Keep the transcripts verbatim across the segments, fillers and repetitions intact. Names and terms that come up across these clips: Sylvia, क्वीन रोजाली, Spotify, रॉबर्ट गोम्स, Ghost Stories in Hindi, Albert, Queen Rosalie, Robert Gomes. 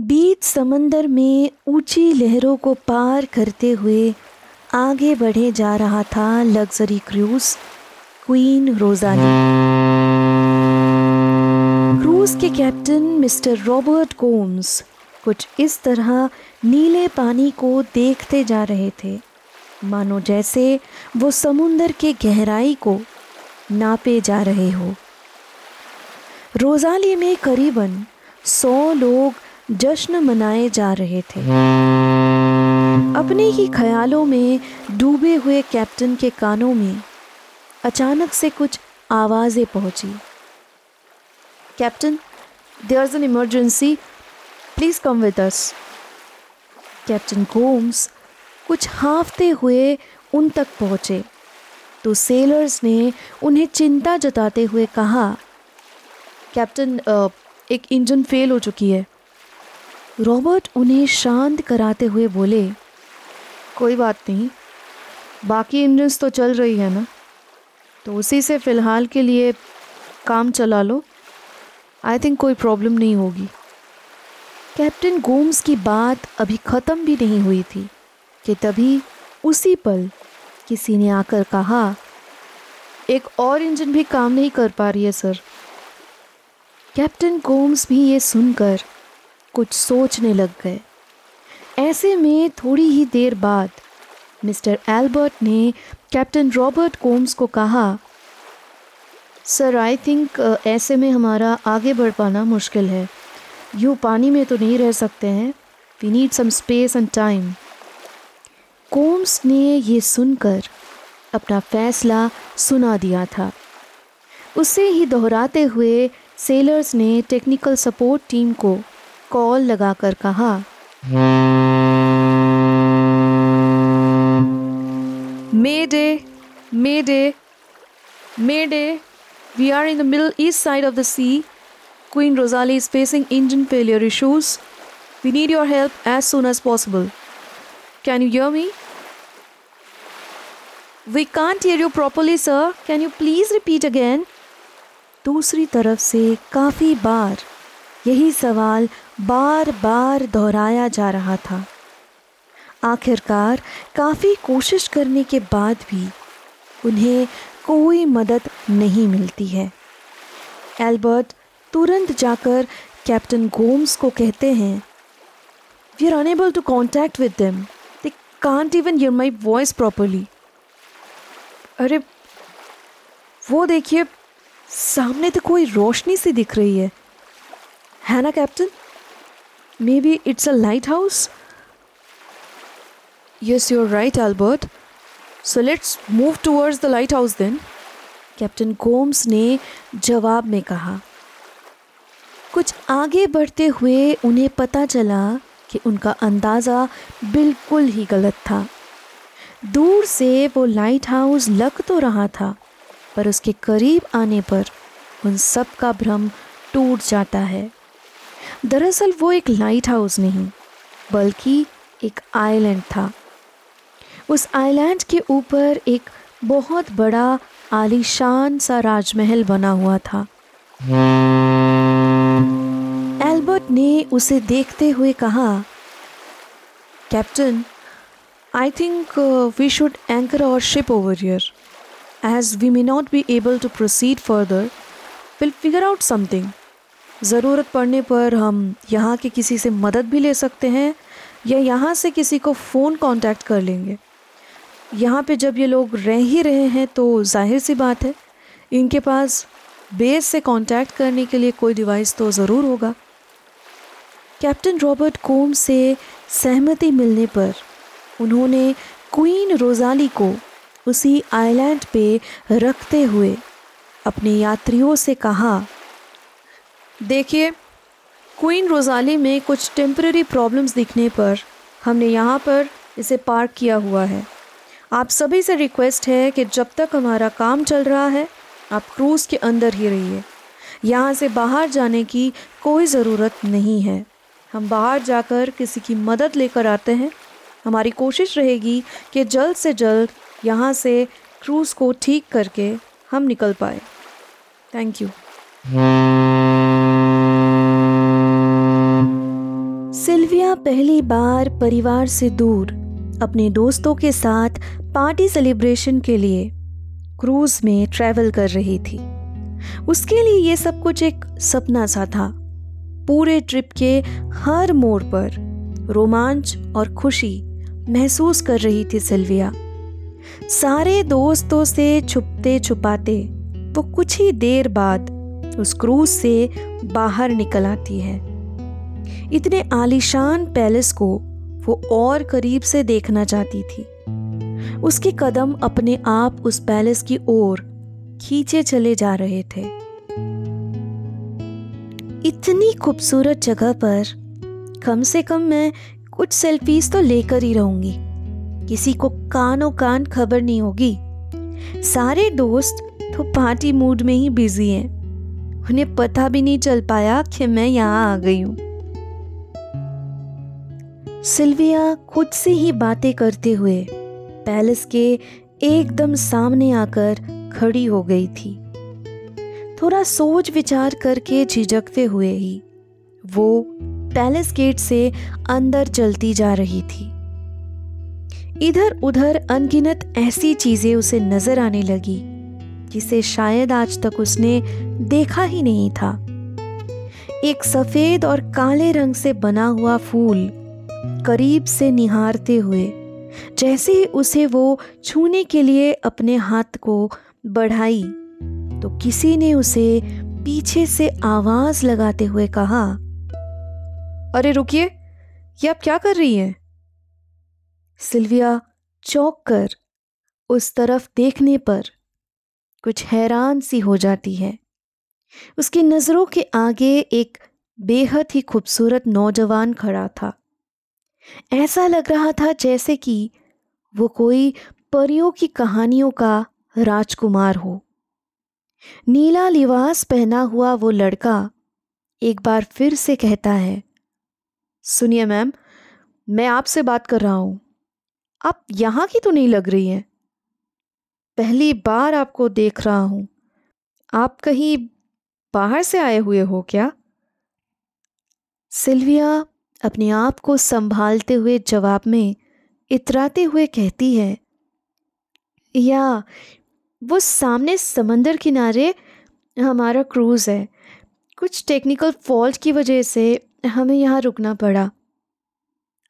बीच समंदर में ऊंची लहरों को पार करते हुए आगे बढ़े जा रहा था luxury cruise क्वीन रोजाली। Cruise के कैप्टन मिस्टर रॉबर्ट गोम्स कुछ इस तरह नीले पानी को देखते जा रहे थे, मानो जैसे वो समुंदर के गहराई को नापे जा रहे हो। रोजाली में करीबन सौ लोग जश्न मनाए जा रहे थे। अपने ही ख्यालों में डूबे हुए कैप्टन के कानों में अचानक से कुछ आवाज़ें पहुंची। Captain, there is an emergency, please come with us. Captain Gomes कुछ हांफते हुए उन तक पहुंचे तो सेलर्स ने उन्हें चिंता जताते हुए कहा, कैप्टन एक इंजन फेल हो चुकी है। रॉबर्ट उन्हें शांत कराते हुए बोले, कोई बात नहीं, बाकी इंजन्स तो चल रही है ना, तो उसी से फ़िलहाल के लिए काम चला लो, आई थिंक कोई प्रॉब्लम नहीं होगी। कैप्टन गोम्स की बात अभी ख़त्म भी नहीं हुई थी कि तभी उसी पल किसी ने आकर कहा, एक और इंजन भी काम नहीं कर पा रही है सर। कैप्टन गोम्स भी ये सुनकर कुछ सोचने लग गए। ऐसे में थोड़ी ही देर बाद मिस्टर एल्बर्ट ने कैप्टन रॉबर्ट गोम्स को कहा, सर आई थिंक ऐसे में हमारा आगे बढ़ पाना मुश्किल है, यूँ पानी में तो नहीं रह सकते हैं, we need some space and time. Gomes ने ये सुनकर अपना फैसला सुना दिया था। उसे ही दोहराते हुए सेलर्स ने टेक्निकल सपोर्ट टीम को कॉल लगाकर कहा, mayday, mayday, mayday, we are in the middle east side of the sea, क्वीन रोजाली is facing engine failure issues, we need your help as soon as possible, can you hear me? We can't hear you properly sir, can you please repeat again? दूसरी तरफ से काफ़ी बार यही सवाल बार बार दोहराया जा रहा था। आखिरकार काफ़ी कोशिश करने के बाद भी उन्हें कोई मदद नहीं मिलती है। एल्बर्ट तुरंत जाकर कैप्टन गोम्स को कहते हैं, we are unable to contact with them, they can't even hear my voice properly. अरे वो देखिए, सामने तो कोई रोशनी सी दिख रही है है ना captain? Maybe it's a lighthouse. Yes, you are right Albert, so let's move towards the lighthouse then, captain Gomes ने जवाब में कहा। कुछ आगे बढ़ते हुए उन्हें पता चला कि उनका अंदाज़ा बिल्कुल ही गलत था। दूर से वो लाइट हाउस लग तो रहा था, पर उसके करीब आने पर उन सब का भ्रम टूट जाता है। दरअसल वो एक लाइट हाउस नहीं बल्कि एक आइलैंड था। उस आइलैंड के ऊपर एक बहुत बड़ा आलीशान सा राजमहल बना हुआ था। एल्बर्ट ने उसे देखते हुए कहा, captain, I think we should anchor our ship over here, as we may not be able to proceed further, will figure out something. ज़रूरत पड़ने पर हम यहाँ के किसी से मदद भी ले सकते हैं या यहाँ से किसी को फ़ोन कांटेक्ट कर लेंगे। यहाँ पे जब ये लोग रह ही रहे हैं तो जाहिर सी बात है इनके पास बेस से कांटेक्ट करने के लिए कोई डिवाइस तो ज़रूर होगा। कैप्टन रॉबर्ट कोम से सहमति मिलने पर उन्होंने क्वीन रोजाली को उसी आइलैंड पे रखते हुए अपने यात्रियों से कहा, देखिए क्वीन रोजाली में कुछ टेम्परेरी प्रॉब्लम्स दिखने पर हमने यहाँ पर इसे पार्क किया हुआ है। आप सभी से रिक्वेस्ट है कि जब तक हमारा काम चल रहा है आप क्रूज़ के अंदर ही रहिए, यहाँ से बाहर जाने की कोई ज़रूरत नहीं है। हम बाहर जाकर किसी की मदद लेकर आते हैं। हमारी कोशिश रहेगी कि जल्द से जल्द यहाँ से क्रूज़ को ठीक करके हम निकल पाए। Thank you. सिल्विया पहली बार परिवार से दूर अपने दोस्तों के साथ पार्टी सेलिब्रेशन के लिए क्रूज में ट्रैवल कर रही थी। उसके लिए ये सब कुछ एक सपना सा था। पूरे ट्रिप के हर मोड़ पर रोमांच और खुशी महसूस कर रही थी सिल्विया। सारे दोस्तों से छुपते छुपाते वो कुछ ही देर बाद उस क्रूज से बाहर निकल आती है। इतने आलीशान पैलेस को वो और करीब से देखना चाहती थी। उसके कदम अपने आप उस पैलेस की ओर खींचे चले जा रहे थे। इतनी खूबसूरत जगह पर कम से कम मैं कुछ सेल्फीज तो लेकर ही रहूंगी, किसी को कानो कान खबर नहीं होगी। सारे दोस्त तो पार्टी मूड में ही बिजी हैं, उन्हें पता भी नहीं चल पाया कि मैं यहाँ आ गई हूँ। सिल्विया खुद से ही बातें करते हुए पैलेस के एकदम सामने आकर खड़ी हो गई थी। थोड़ा सोच विचार करके झिझकते हुए ही वो पैलेस गेट से अंदर चलती जा रही थी। इधर उधर अनगिनत ऐसी चीजें उसे नजर आने लगी जिसे शायद आज तक उसने देखा ही नहीं था। एक सफेद और काले रंग से बना हुआ फूल करीब से निहारते हुए जैसे ही उसे वो छूने के लिए अपने हाथ को बढ़ाई तो किसी ने उसे पीछे से आवाज लगाते हुए कहा, अरे रुकिए, ये आप क्या कर रही हैं? सिल्विया चौंक कर उस तरफ देखने पर कुछ हैरान सी हो जाती है। उसकी नजरों के आगे एक बेहद ही खूबसूरत नौजवान खड़ा था। ऐसा लग रहा था जैसे कि वो कोई परियों की कहानियों का राजकुमार हो। नीला लिबास पहना हुआ वो लड़का एक बार फिर से कहता है, सुनिए मैम, मैं आपसे बात कर रहा हूँ, आप यहाँ की तो नहीं लग रही हैं, पहली बार आपको देख रहा हूँ, आप कहीं बाहर से आए हुए हो क्या? सिल्विया अपने आप को संभालते हुए जवाब में इतराते हुए कहती है, या वो सामने समंदर किनारे हमारा क्रूज़ है, कुछ टेक्निकल फॉल्ट की वजह से हमें यहाँ रुकना पड़ा।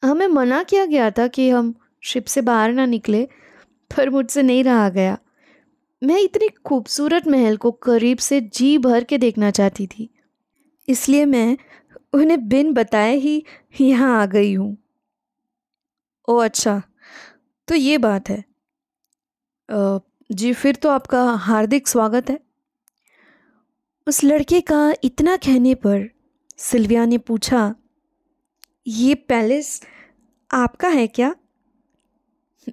हमें मना किया गया था कि हम शिप से बाहर ना निकले, पर मुझसे नहीं रहा गया। मैं इतने खूबसूरत महल को करीब से जी भर के देखना चाहती थी, इसलिए मैं उन्हें बिन बताए ही यहाँ आ गई हूँ। ओ अच्छा, तो ये बात है। आ, जी फिर तो आपका हार्दिक स्वागत है। उस लड़के का इतना कहने पर सिल्विया ने पूछा, ये पैलेस आपका है क्या?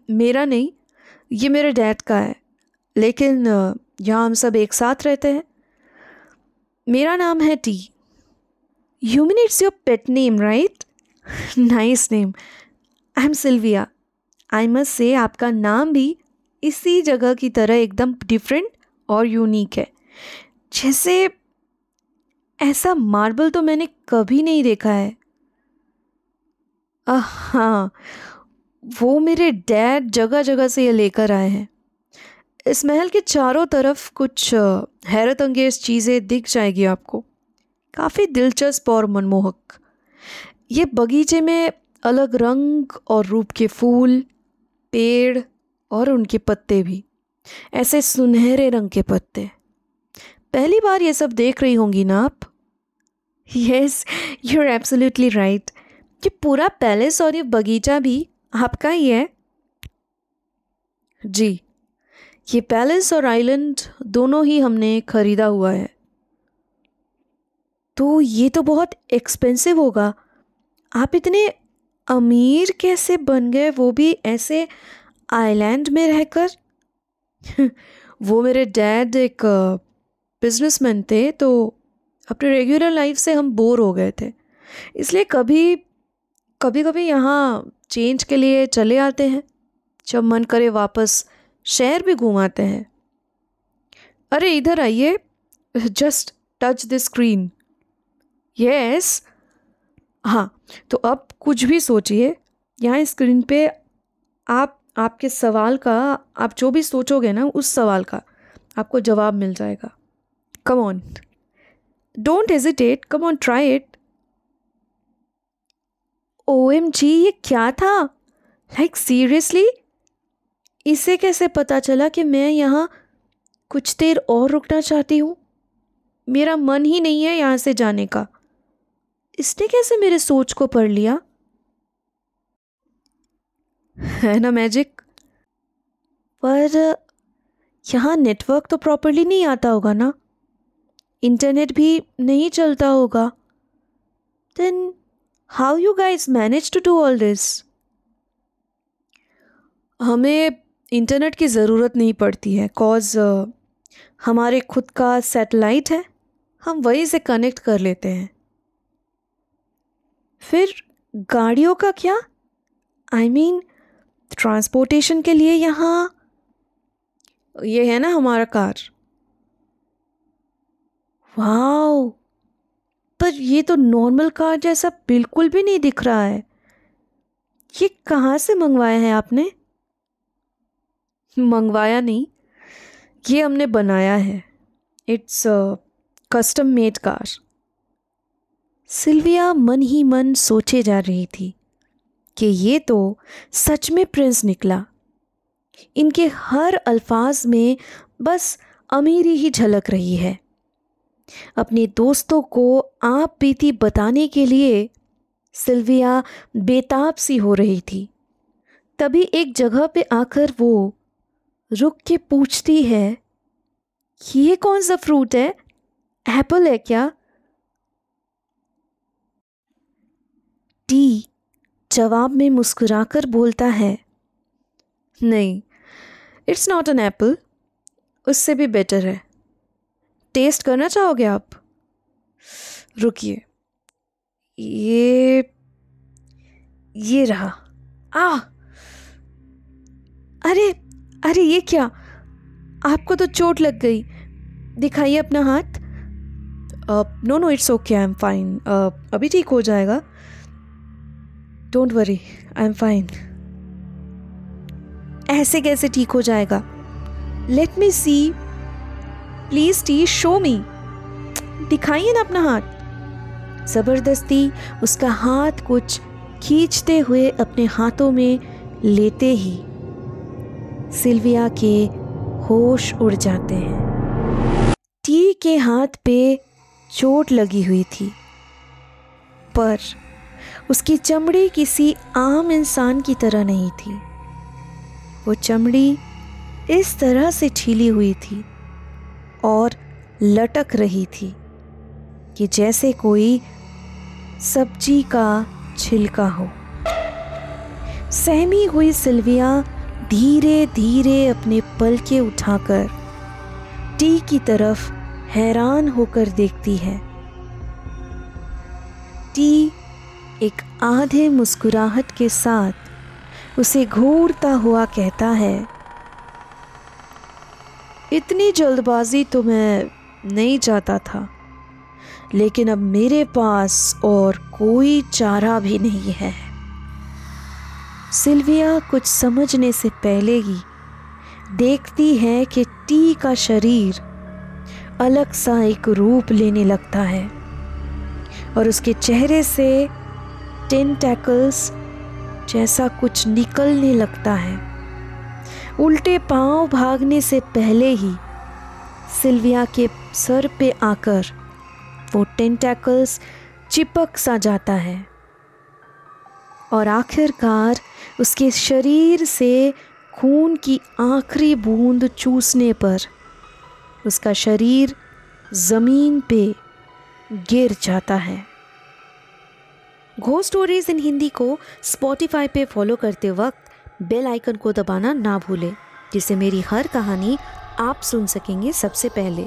मेरा नहीं, ये मेरे डैड का है, लेकिन यहाँ हम सब एक साथ रहते हैं। मेरा नाम है T. You mean it's your pet name, right? Nice name. I am Silvia. I must say आपका नाम भी इसी जगह की तरह एकदम डिफरेंट और यूनिक है। जैसे ऐसा मार्बल तो मैंने कभी नहीं देखा है। हाँ, वो मेरे डैड जगह जगह से ये लेकर आए हैं। इस महल के चारों तरफ कुछ हैरत अंगेज चीज़ें दिख जाएगी आपको, काफ़ी दिलचस्प और मनमोहक। ये बगीचे में अलग रंग और रूप के फूल, पेड़ और उनके पत्ते भी, ऐसे सुनहरे रंग के पत्ते। पहली बार ये सब देख रही होंगी ना आप? Yes, you are absolutely right. ये पूरा पैलेस और ये बगीचा भी आपका ही है? जी, ये पैलेस और आइलैंड दोनों ही हमने खरीदा हुआ है। तो ये तो बहुत एक्सपेंसिव होगा, आप इतने अमीर कैसे बन गए, वो भी ऐसे आइलैंड में रहकर। वो मेरे डैड एक बिजनेसमैन थे, तो अपने रेगुलर लाइफ से हम बोर हो गए थे, इसलिए कभी कभी कभी यहाँ चेंज के लिए चले आते हैं, जब मन करे वापस शहर भी घुमाते हैं। अरे इधर आइए, just touch the screen. Yes हाँ, तो अब कुछ भी सोचिए, यहाँ स्क्रीन पे आप आपके सवाल का, आप जो भी सोचोगे ना उस सवाल का आपको जवाब मिल जाएगा। Come on, don't hesitate, come on try it. O M G, ये क्या था? लाइक सीरियसली, इसे कैसे पता चला कि मैं यहाँ कुछ देर और रुकना चाहती हूँ? मेरा मन ही नहीं है यहाँ से जाने का। इसने कैसे मेरे सोच को पढ़ लिया? है ना मैजिक? पर यहाँ नेटवर्क तो प्रॉपर्ली नहीं आता होगा ना, इंटरनेट भी नहीं चलता होगा। Then how you guys manage to do all this? हमें इंटरनेट की ज़रूरत नहीं पड़ती है, कॉज uh, हमारे खुद का सैटेलाइट है, हम वहीं से कनेक्ट कर लेते हैं। फिर गाड़ियों का क्या? आई मीन ट्रांसपोर्टेशन के लिए यहाँ ये है ना हमारा कार। वाओ, पर ये तो नॉर्मल कार जैसा बिल्कुल भी नहीं दिख रहा है। ये कहाँ से मंगवाया है आपने? मंगवाया नहीं, ये हमने बनाया है। It's custom made car. Silvia मन ही मन सोचे जा रही थी कि ये तो सच में प्रिंस निकला। इनके हर अल्फाज में बस अमीरी ही झलक रही है। अपने दोस्तों को आप बीती बताने के लिए सिल्विया बेताब सी हो रही थी। तभी एक जगह पे आकर वो रुक के पूछती है, ये कौन सा फ्रूट है? एप्पल है क्या? टी जवाब में मुस्कुराकर बोलता है, नहीं, इट्स नॉट एन एप्पल, उससे भी बेटर है। टेस्ट करना चाहोगे आप? रुकिए, ये ये रहा। आ अरे अरे, ये क्या? आपको तो चोट लग गई, दिखाइए अपना हाथ। No no, it's okay, I am fine, अभी ठीक हो जाएगा, don't worry, I am fine. ऐसे कैसे ठीक हो जाएगा? Let me see, please T, show me, दिखाइए ना अपना हाथ। ज़बरदस्ती उसका हाथ कुछ खींचते हुए अपने हाथों में लेते ही सिल्विया के होश उड़ जाते हैं। टी के हाथ पे चोट लगी हुई थी, पर उसकी चमड़ी किसी आम इंसान की तरह नहीं थी। वो चमड़ी इस तरह से छीली हुई थी और लटक रही थी कि जैसे कोई सब्जी का छिलका हो। सहमी हुई सिल्विया धीरे धीरे अपने पलके उठाकर टी की तरफ हैरान होकर देखती है। टी एक आधे मुस्कुराहट के साथ उसे घूरता हुआ कहता है, इतनी जल्दबाजी तो मैं नहीं चाहता था, लेकिन अब मेरे पास और कोई चारा भी नहीं है। सिल्विया कुछ समझने से पहले ही देखती है कि टी का शरीर अलग सा एक रूप लेने लगता है और उसके चेहरे से टेंटेकल्स जैसा कुछ निकलने लगता है। उल्टे पांव भागने से पहले ही सिल्विया के सर पे आकर वो टेंटेकल्स चिपक सा जाता है और आखिरकार उसके शरीर से खून की आखिरी बूंद चूसने पर उसका शरीर ज़मीन पे गिर जाता है। घोस्ट स्टोरीज इन हिंदी को स्पॉटिफाई पे फॉलो करते वक्त बेल आइकन को दबाना ना भूलें, जिससे मेरी हर कहानी आप सुन सकेंगे सबसे पहले।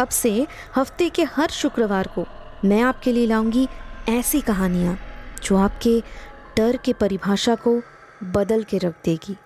अब से हफ्ते के हर शुक्रवार को मैं आपके लिए लाऊंगी ऐसी कहानियाँ जो आपके डर के परिभाषा को बदल के रख देगी।